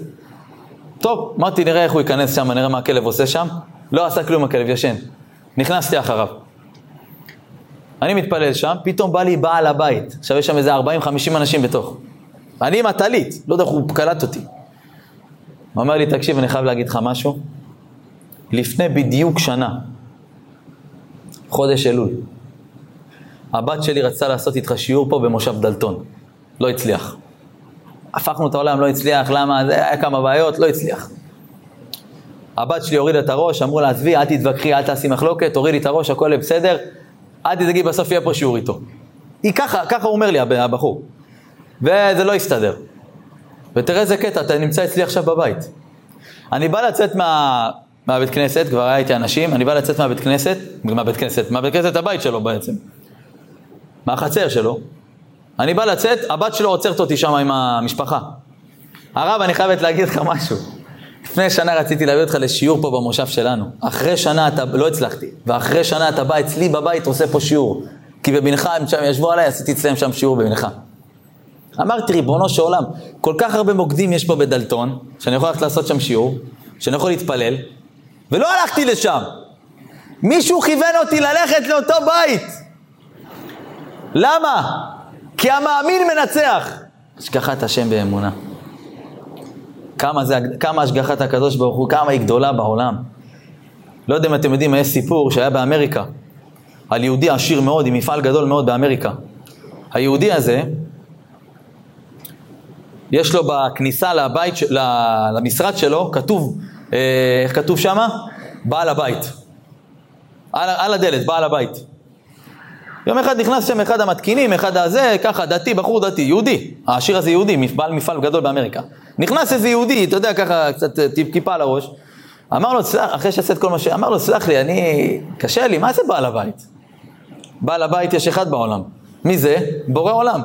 טוב, אמרתי, נראה איך הוא ייכנס שם, נראה מה הכלב עושה שם. לא עשה כלום, הכלב ישן. נכנסתי אחריו. אני מתפלל שם, פתאום בא לי בעל הבית. עכשיו יש שם איזה 40-50 אנשים בתוך. אני עם התלית, לא יודע איך הוא קלט אותי. הוא אומר לי, תקשיב, אני חייב להגיד לך משהו. לפני בדיוק שנה, חודש אלול, הבת שלי רצה לעשות איתך שיעור פה במושב דלתון. לא הצליח. הפכנו את העולם, לא הצליח, למה? זה היה כמה בעיות, לא הצליח. הבת שלי הורידה את הראש, אמרו לה, עזבי, אל תתווכחי, אל תעשי מחלוקת, הורידי את הראש, הכל בסדר, אל תדאגי, בסוף יהיה פה שיעור איתו. היא ככה הוא אומר לי, הבחור. וזה לא הסתדר. ותראה איזה קטע, אתה נמצא אצלי עכשיו בבית. אני בא לצאת מהבית כנסת, כבר הייתי אנשים, אני בא לצאת מהבית כנסת, הבית שלו בעצם. מהחצר שלו. אני בא לצאת, הבת שלו עוצרת אותי שם עם המשפחה. הרב, אני חייבת להגיד לך משהו. לפני שנה רציתי להביא אותך לשיעור פה במושב שלנו. אחרי שנה אתה, לא הצלחתי, ואחרי שנה אתה בא אצלי בבית, עושה פה שיעור. כי בבנחה הם שם ישבו עליי, עשיתי אצלם שם שיעור בבנחה. אמרתי, ריבונו של עולם, כל כך הרבה מוקדים יש פה בדלתון, שאני יכול לעשות שם שיעור, שאני יכול להתפלל, ולא הלכתי לשם. מישהו כיוון אותי ללכת לאותו בית. למה? כי המאמין מנצח. השגחת השם באמונה. כמה השגחת הקדוש ברוך הוא, כמה היא גדולה בעולם. לא יודע אם אתם יודעים, יש סיפור שהיה באמריקה, על יהודי עשיר מאוד, עם מפעל גדול מאוד באמריקה. היהודי הזה, יש לו בכניסה לבית, למשרד שלו, כתוב, איך כתוב שמה? בעל הבית. על הדלת, בעל הבית. יום אחד נכנס שם אחד המתקינים, אחד הזה, ככה, דתי, בחור דתי, יהודי. העשיר הזה יהודי, מפעל גדול באמריקה. נכנס איזה יהודי, אתה יודע, ככה, קצת טיפה על הראש. אמר לו, אחרי שעשה את כל מה ש... אמר לו, סלח לי, קשה לי, מה זה בעל הבית? בעל הבית יש אחד בעולם. מי זה? בורא עולם.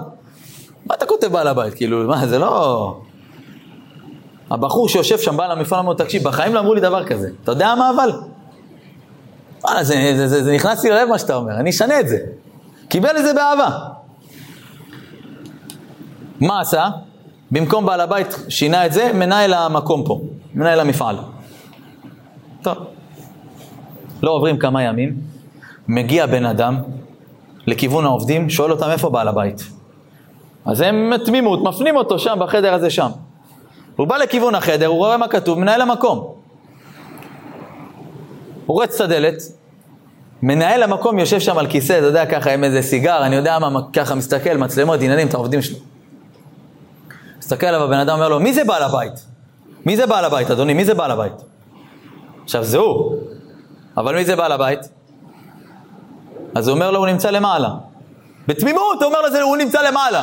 מה אתה כותב בעל הבית? כאילו, מה, זה לא... הבחור שיושב שם, בעל המפעל אמרו, תקשיב, בחיים לא אמרו לי דבר כזה. אתה יודע מה אבל? זה נכנס לי ללב מה שאתה אומר, אני אשנה את זה. קיבל את זה באהבה. מה עשה? במקום בעל הבית שינה את זה, מנהל המקום פה, מנהל המפעל. טוב. לא עוברים כמה ימים, מגיע בן אדם לכיוון העובדים, שואל אותם איפה בעל הבית. אז הם מתמימות, מפנים אותו שם, בחדר הזה שם. הוא בא לכיוון החדר, הוא רואה מה כתוב, מנהל המקום. הוא רואה את הדלת, מנהל המקום יושב שם על כיסא, אתה יודע ככה, עם איזה סיגר, אני יודע מה, ככה מסתכל, מצלמות, עניינים, את העובדים שלו. מסתכל עליו, הבן אדם אומר לו, מי זה בעל הבית? מי זה בעל הבית, אדוני? מי זה בעל הבית? עכשיו זה הוא. אבל מי זה בעל הבית? אז הוא אומר לו, הוא נמצא למעלה. בתמימות, הוא אומר לו, הוא נמצא למעלה.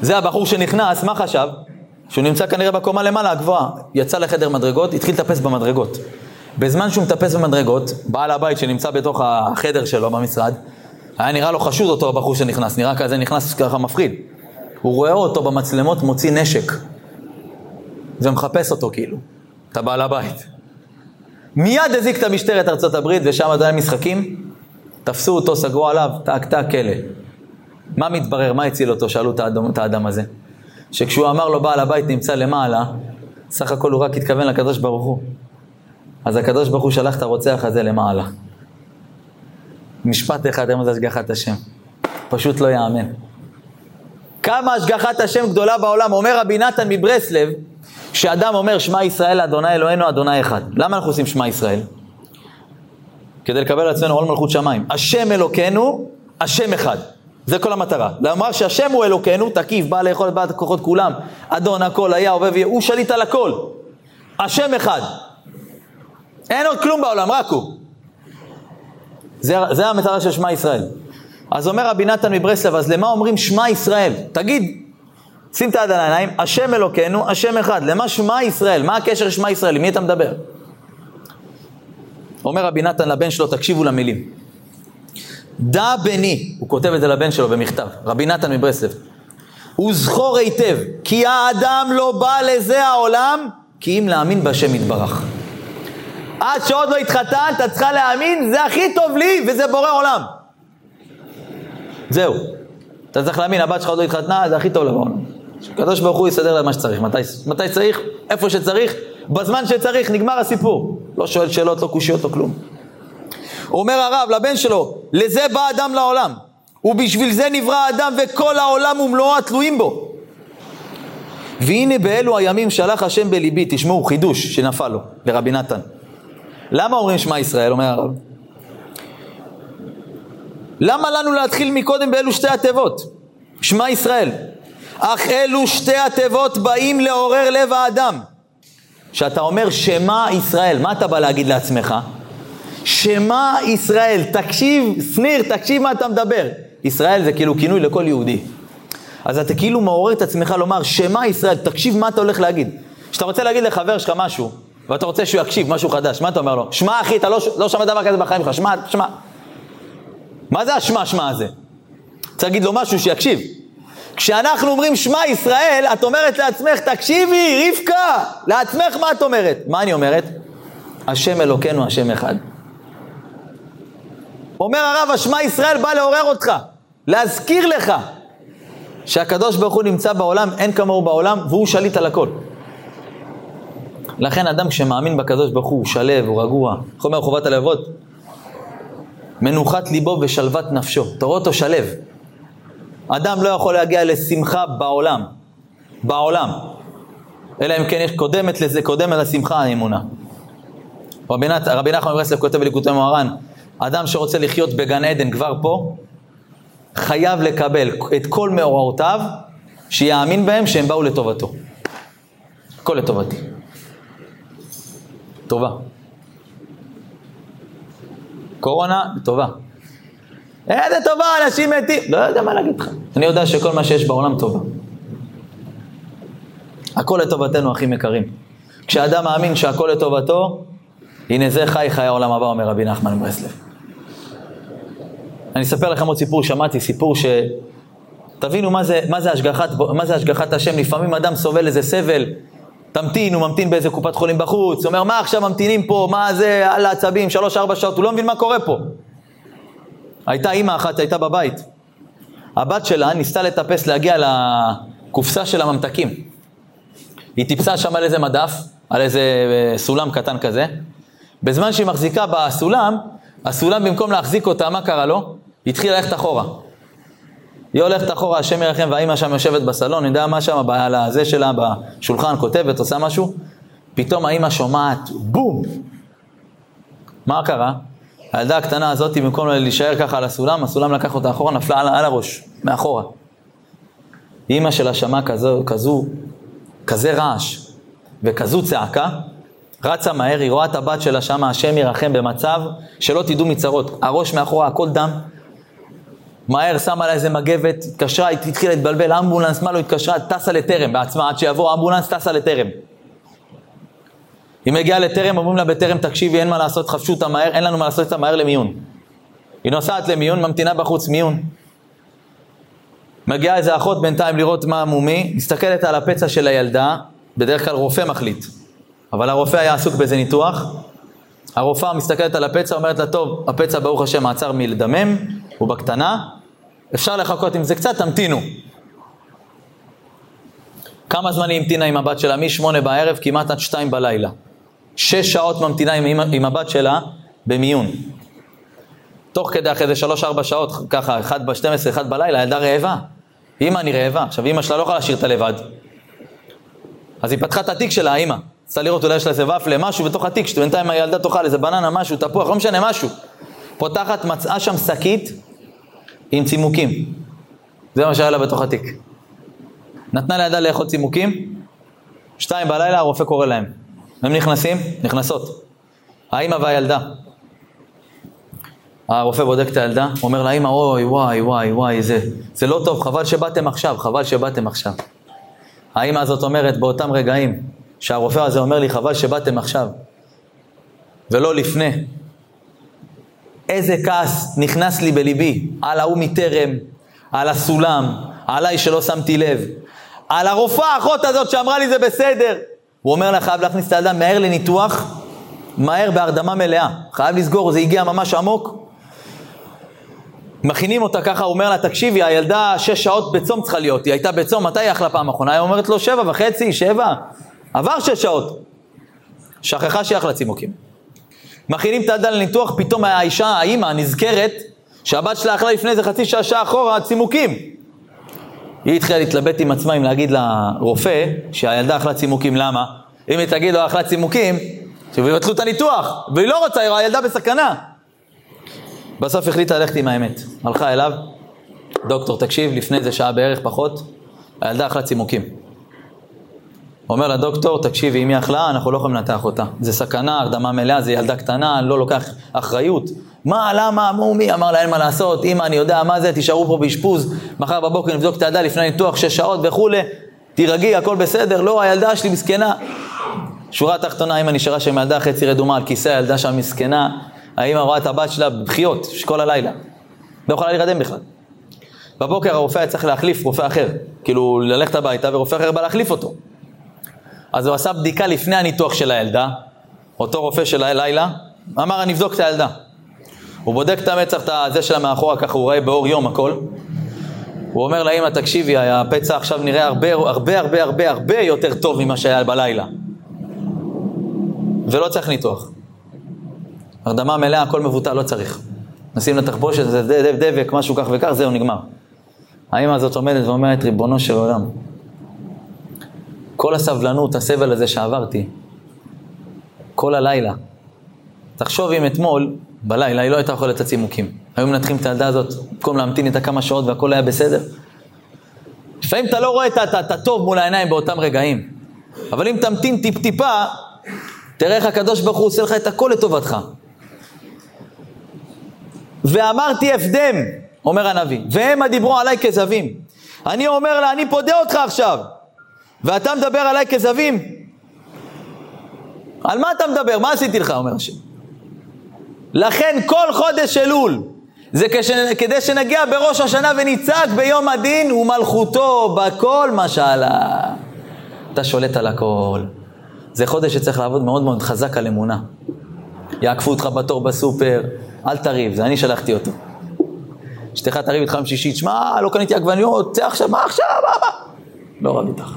זה הבחור שנכנס, מה חשב? שהוא נמצא כנראה בקומה למעלה הגבוהה. יצא לחדר מדרגות, התחיל לטפס במדרגות. בזמן שהוא מטפס במדרגות, בעל הבית שנמצא בתוך החדר שלו במשרד, היה נראה לו חשוד אותו הבחור שנכנס, נראה כזה נכנס ככה מפחיד. הוא רואה אותו במצלמות מוציא נשק. ומחפש אותו כאילו, את הבעל הבית. מיד הזיק את המשטרת ארצות הברית ושם עדיין משחקים, תפסו אותו, סגרו עליו, תעקתה כלא. מה מתברר, מה הציל אותו? שאלו את האדם הזה. שכשהוא אמר לו בעל הבית נמצא למעלה, סך הכל הוא רק התכוון לקדוש ברוך הוא. אז הקדוש ברוך הוא שלח את הרוצח הזה למעלה. משפט אחד, היום זה השגחת השם. פשוט לא יאמן. כמה השגחת השם גדולה בעולם. אומר רבי נתן מברסלב, שאדם אומר שמע ישראל אדוני אלוהינו אדוני אחד. למה אנחנו עושים שמע ישראל? כדי לקבל לעצמנו עול מלכות שמיים. השם אלוקינו, השם אחד. זה כל המטרה. לומר שהשם הוא אלוקינו, תקיף, בעל היכולת, בעל הכוחות כולם. אדון הכל היה, עובב, הוא שליט על הכל. השם אחד. אין עוד כלום בעולם, רק הוא. זה המטרה של שמע ישראל. אז אומר רבי נתן מברסלב, אז למה אומרים שמע ישראל? תגיד, שים את היד על העיניים, השם אלוקינו, השם אחד. למה שמע ישראל? מה הקשר שמע ישראל? עם מי אתה מדבר? אומר רבי נתן לבן שלו, תקשיבו למילים. דע בני, הוא כותב את זה לבן שלו במכתב, רבי נתן מברסלב. וזכור היטב, כי האדם לא בא לזה העולם, כי אם להאמין בהשם יתברך. עד שעוד לא התחתן, אתה צריכה להאמין, זה הכי טוב לי, וזה בורא עולם. זהו. אתה צריך להאמין, הבת שלך עוד לא התחתנה, זה הכי טוב לבורא. הקדוש ברוך הוא יסדר למה שצריך, מתי צריך, איפה שצריך, בזמן שצריך, נגמר הסיפור. לא שואל שאלות, לא קושיות, לא כלום. אומר הרב לבן שלו, לזה בא אדם לעולם, ובשביל זה נברא האדם, וכל העולם ומלואו התלויים בו. והנה באלו הימים שלח השם בליבי, תשמעו, חידוש שנפל לו, לרבי נתן. למה אומרים שמע ישראל, אומר הרב? למה לנו להתחיל מקודם באלו שתי התיבות? שמע ישראל. אך אלו שתי התיבות באים לעורר לב האדם. שאתה אומר שמע ישראל, מה אתה בא להגיד לעצמך? שמע ישראל, תקשיב, סניר, תקשיב מה אתה מדבר. ישראל זה כאילו כינוי לכל יהודי. אז אתה כאילו מעורר את עצמך לומר שמע ישראל, תקשיב מה אתה הולך להגיד. כשאתה רוצה להגיד לחבר שלך משהו, ואתה רוצה שהוא יקשיב משהו חדש, מה אתה אומר לו? שמע אחי, אתה לא שמע דבר כזה בחיים שלך, שמע, שמע. מה זה השמע, שמע הזה? צריך להגיד לו משהו שיקשיב. כשאנחנו אומרים שמע ישראל, את אומרת לעצמך, תקשיבי, רבקה, לעצמך מה את אומרת? מה אני אומרת? השם אלוקינו, השם אחד. אומר הרב, השמע ישראל בא לעורר אותך, להזכיר לך, שהקדוש ברוך הוא נמצא בעולם, אין כמוהו בעולם, והוא שליט על הכל. לכן אדם כשמאמין בקדוש ברוך הוא, הוא שלב, הוא רגוע. איך אומר חובת הלבבות? מנוחת ליבו ושלוות נפשו. תראו אותו שלב. אדם לא יכול להגיע לשמחה בעולם. בעולם. אלא אם כן יש קודמת לזה, קודמת לשמחה האמונה. רבי נחמן מברסלב כותב בליקוטי מוהר"ן, אדם שרוצה לחיות בגן עדן כבר פה, חייב לקבל את כל מאורעותיו, שיאמין בהם שהם באו לטובתו. הכל לטובתי. טובה. קורונה, טובה. איזה טובה, אנשים מתים. לא יודע מה להגיד לך. אני יודע שכל מה שיש בעולם טובה. הכל לטובתנו הכי מכרים. כשאדם מאמין שהכל לטובתו, הנה זה חי חי העולם הבא, אומר רבי נחמן מברסלב. אני אספר לכם עוד סיפור, שמעתי סיפור ש... תבינו מה זה השגחת השם. לפעמים אדם סובל איזה סבל, תמתין, הוא ממתין באיזה קופת חולים בחוץ, אומר מה עכשיו ממתינים פה, מה זה, על העצבים, 3-4 שעות, הוא לא מבין מה קורה פה. הייתה אימא אחת, הייתה בבית. הבת שלה ניסתה לטפס להגיע לקופסה של הממתקים. היא טיפסה שם על איזה מדף, על איזה סולם קטן כזה. בזמן שהיא מחזיקה בסולם, הסולם במקום להחזיק אותה, מה קרה לו? היא התחילה ללכת אחורה. היא הולכת אחורה, השם ירחם, והאימא שם יושבת בסלון, נדע מה שם, על הזה שלה, בשולחן, כותבת, עושה משהו. פתאום האימא שומעת, בום! מה קרה? הילדה הקטנה הזאת, במקום להישאר ככה על הסולם, הסולם לקח אותה אחורה, נפלה על הראש, מאחורה. אימא שלה שמעה כזה רעש, וכזו צעקה, רצה מהר, היא רואה את הבת שלה שמה, השם ירחם, במצב שלא תדעו מצרות, הראש מאחורה, הכל דם, מהר שמה לה איזה מגבת, התקשרה, התחילה להתבלבל, אמבולנס, מה לא התקשרה, טסה לטרם בעצמה, עד שיבוא אמבולנס, טסה לטרם. היא מגיעה לטרם, אומרים לה בטרם, תקשיבי, אין מה לעשות, חפשו אותה מהר, אין לנו מה לעשות אותה מהר למיון. היא נוסעת למיון, ממתינה בחוץ מיון. מגיעה איזה אחות בינתיים לראות מה המומי, מסתכלת על הפצע של הילדה, בדרך כלל רופא מחליט. אבל הרופא היה עסוק באיזה ניתוח. הרופאה מסתכלת על הפצע, אומרת לה, טוב, הפצע ברוך השם מעצר מלדמם, הוא בקטנה, אפשר לחכות עם זה קצת, תמתינו. כמה זמן היא המתינה עם הבת שלה? מ-8 בערב, כמעט עד 2 בלילה. 6 שעות ממתינה עם הבת שלה במיון. תוך כדי אחרי זה 3-4 שעות, ככה, 1 ב-12, 1 בלילה, הילדה רעבה. אמא, אני רעבה. עכשיו, אמא שלה לא יכולה להשאיר את הלבד. אז היא פתחה את התיק שלה, האמא. צריך לראות, אולי יש לה איזה ופלה, משהו בתוך התיק, שבינתיים הילדה תאכל איזה בננה, משהו, תפוח, לא משנה, משהו. פותחת, מצאה שם שקית עם צימוקים. זה מה שהיה לה בתוך התיק. נתנה לידה לאכול צימוקים, 2 בלילה הרופא קורא להם. הם נכנסים, נכנסות. האמא והילדה. הרופא בודק את הילדה, אומר לאמא, אוי, וואי, וואי, וואי, זה לא טוב, חבל שבאתם עכשיו, חבל שבאתם עכשיו. האמא הזאת אומרת, באותם רגעים, שהרופא הזה אומר לי, חבל שבאתם עכשיו, ולא לפני. איזה כעס נכנס לי בליבי, על ההוא מטרם, על הסולם, עליי שלא שמתי לב, על הרופאה האחות הזאת שאמרה לי זה בסדר. הוא אומר לה, חייב להכניס את האדם מהר לניתוח, מהר בהרדמה מלאה, חייב לסגור, זה הגיע ממש עמוק. מכינים אותה ככה, הוא אומר לה, תקשיבי, הילדה 6 שעות בצום צריכה להיות, היא הייתה בצום, מתי היא אכלה פעם אחרונה? היא אומרת לו 7.5, 7, עבר 6 שעות. שכחה שהיא אכלה צימוקים. מכינים את הילדה לניתוח, פתאום האישה, האמא, נזכרת, שהבת שלה אכלה לפני זה חצי שעה אחורה, צימוקים. היא התחילה להתלבט עם עצמה, אם להגיד לרופא שהילדה אכלה צימוקים, למה? אם היא תגיד לו אכלה צימוקים, שיבטלו את הניתוח, והיא לא רוצה, הילדה בסכנה. בסוף החליטה ללכת עם האמת. הלכה אליו, דוקטור, תקשיב, לפני זה שעה בערך פחות, הילדה אכלה צימוקים. אומר לדוקטור, תקשיב, אם היא אכלה, אנחנו לא יכולים לנתח אותה. זה סכנה, הרדמה מלאה, זה ילדה קטנה, לא לוקח אחריות. מה, למה, מומי? אמר לה, אין מה לעשות, אמא, אני יודע מה זה, תישארו פה באשפוז, מחר בבוקר נבדוק את הילדה לפני ניתוח 6 שעות וכו', תירגעי, הכל בסדר, לא, הילדה שלי מסכנה. שורה התחתונה, אמא נשארה שם ילדה חצי רדומה על כיסא, הילדה שם מסכנה, האמא רואה את הבת שלה בבחיות, שכל הלילה, לא יכולה להירדם בכלל. בבוקר הרופא היה צריך להחליף רופא אחר, כאילו ללכת הביתה ורופא אחר בא להחליף אותו. אז הוא עשה בדיקה לפני הניתוח של הילדה, אותו רופא של הלילה, אמר, אני אבדוק את הילדה. הוא בודק את המצח, את זה שלה מאחורה, ככה הוא רואה באור יום הכל. הוא אומר לאמא, תקשיבי, הפצע עכשיו נראה הרבה, הרבה, הרבה, הרבה, הרבה יותר טוב ממה שהיה בלילה. ולא צריך ניתוח. הרדמה מלאה, הכל מבוטל, לא צריך. נשים לתחבושת, זה דבק, משהו כך וכך, זהו, נגמר. האמא הזאת עומדת ואומרת, ריבונו של עולם, כל הסבלנות, הסבל הזה שעברתי, כל הלילה, תחשוב אם אתמול, בלילה היא לא הייתה אוכלת הצימוקים. היום מנתחים את הילדה הזאת, במקום להמתין איתה כמה שעות והכל היה בסדר. לפעמים אתה לא רואה את הטוב מול העיניים באותם רגעים. אבל אם תמתין טיפ-טיפה, תראה איך הקדוש ברוך הוא עושה לך את הכל לטובתך. ואמרתי אפדם, אומר הנביא, והם הדיברו עליי כזבים. אני אומר לה, אני פודה אותך עכשיו. ואתה מדבר עליי כזבים. על מה אתה מדבר? מה עשיתי לך? אומר השם. לכן כל חודש אלול, זה כדי שנגיע בראש השנה וניצג ביום הדין, ומלכותו בכל מה שעלה. אתה שולט על הכל. זה חודש שצריך לעבוד מאוד מאוד חזק על אמונה. יעקפו אותך בתור בסופר, אל תריב, זה אני שלחתי אותו. אשתך תריב איתך עם שישית, שמע, לא קניתי עגבניות, צא עכשיו, מה עכשיו? לא רב איתך.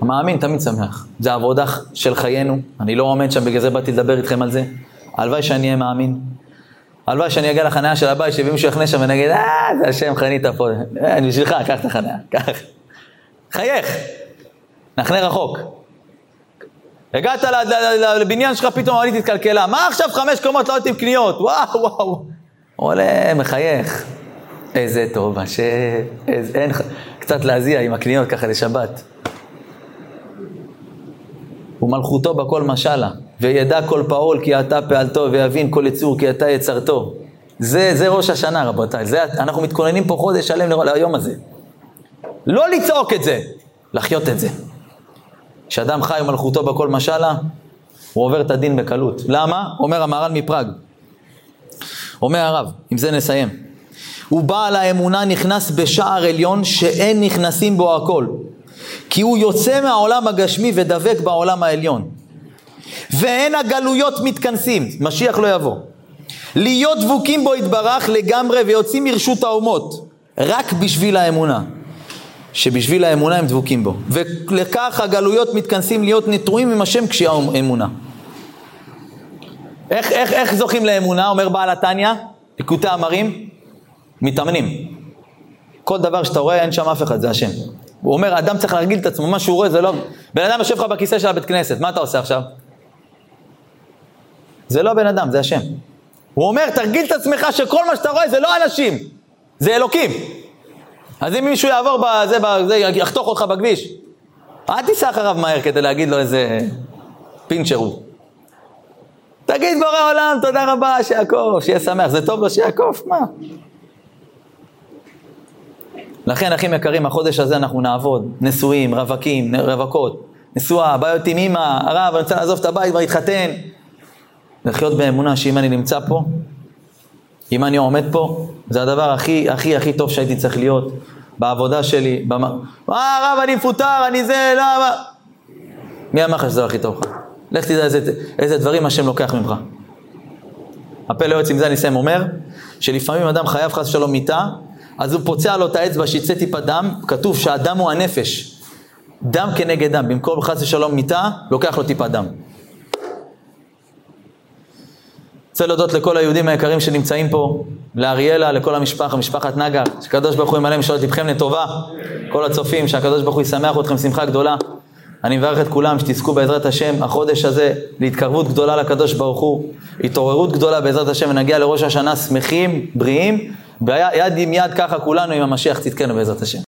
המאמין תמיד שמח. זה העבודה של חיינו. אני לא עומד שם, בגלל זה באתי לדבר איתכם על זה. הלוואי שאני אהיה מאמין. הלוואי שאני אגיע לחניה של הבית, שמישהו יחנה שם ונגיד, זה השם חנית פה. אני בשבילך, קח את החניה, קח. חייך. נחנה רחוק. הגעת לבניין שלך, פתאום העולית התקלקלה. מה עכשיו 5 קומות לא עולת עם קניות? וואו, וואו. עולה, מחייך. איזה טוב, השם, אין, קצת להזיע עם הקניות ככה לשבת. ומלכותו בכל משלה, וידע כל פעול כי אתה פעלתו, ויבין כל יצור כי אתה יצרתו. זה ראש השנה, רבותיי, אנחנו מתכוננים פה חודש שלם ליום הזה. לא לצעוק את זה, לחיות את זה. כשאדם חי ומלכותו בכל משלה, הוא עובר את הדין בקלות. למה? אומר המהר"ל מפראג. אומר הרב, עם זה נסיים. הוא בעל האמונה נכנס בשער עליון שאין נכנסים בו הכל. כי הוא יוצא מהעולם הגשמי ודבק בעולם העליון. ואין הגלויות מתכנסים, משיח לא יבוא. להיות דבוקים בו יתברך לגמרי ויוצאים מרשות האומות. רק בשביל האמונה. שבשביל האמונה הם דבוקים בו. ולכך הגלויות מתכנסים להיות נטועים עם השם כשהיא האמונה. איך זוכים לאמונה? אומר בעל התניא, ליקוטי אמרים, מתאמנים. כל דבר שאתה רואה אין שם אף אחד, זה השם. הוא אומר, האדם צריך להרגיל את עצמו, מה שהוא רואה זה לא... בן אדם יושב לך בכיסא של הבית כנסת, מה אתה עושה עכשיו? זה לא בן אדם, זה השם. הוא אומר, תרגיל את עצמך שכל מה שאתה רואה זה לא אנשים, זה אלוקים. אז אם מישהו יעבור בזה, יחתוך אותך בכביש, אל תיסע אחריו מהר כדי להגיד לו איזה פינצ'ר הוא. תגיד בורא עולם, תודה רבה, שיעקב, שיהיה שמח, זה טוב לו שיעקב, מה? לכן, אחים יקרים, החודש הזה אנחנו נעבוד, נשואים, רווקים, רווקות, נשואה, בעיות עם אמא, הרב, אני רוצה לעזוב את הבית והתחתן. לחיות באמונה שאם אני נמצא פה, אם אני עומד פה, זה הדבר הכי טוב שהייתי צריך להיות, בעבודה שלי, הרב, אני מפוטר, אני זה, לא, מי אמר לך שזה הכי טוב? לך תדע איזה דברים השם לוקח ממך. הפלא יועץ עם זה אני סיים אומר, שלפעמים אדם חייב חס שלום מיטה, אז הוא פוצע לו את האצבע שיצא טיפה דם, כתוב שהדם הוא הנפש. דם כנגד דם, במקום חס ושלום מיטה, לוקח לו טיפה דם. רוצה להודות לכל היהודים היקרים שנמצאים פה, לאריאלה, לכל המשפחה, משפחת נגר, שהקדוש ברוך הוא ימלא משאלות לבכם לטובה, כל הצופים, שהקדוש ברוך הוא ישמח אתכם שמחה גדולה. אני מברך את כולם שתזכו בעזרת השם, החודש הזה, להתקרבות גדולה לקדוש ברוך הוא, התעוררות גדולה בעזרת השם, ונגיע לראש השנה שמחים, בריאים, ביד עם יד ככה כולנו עם המשיח תתקנו בעזרת השם.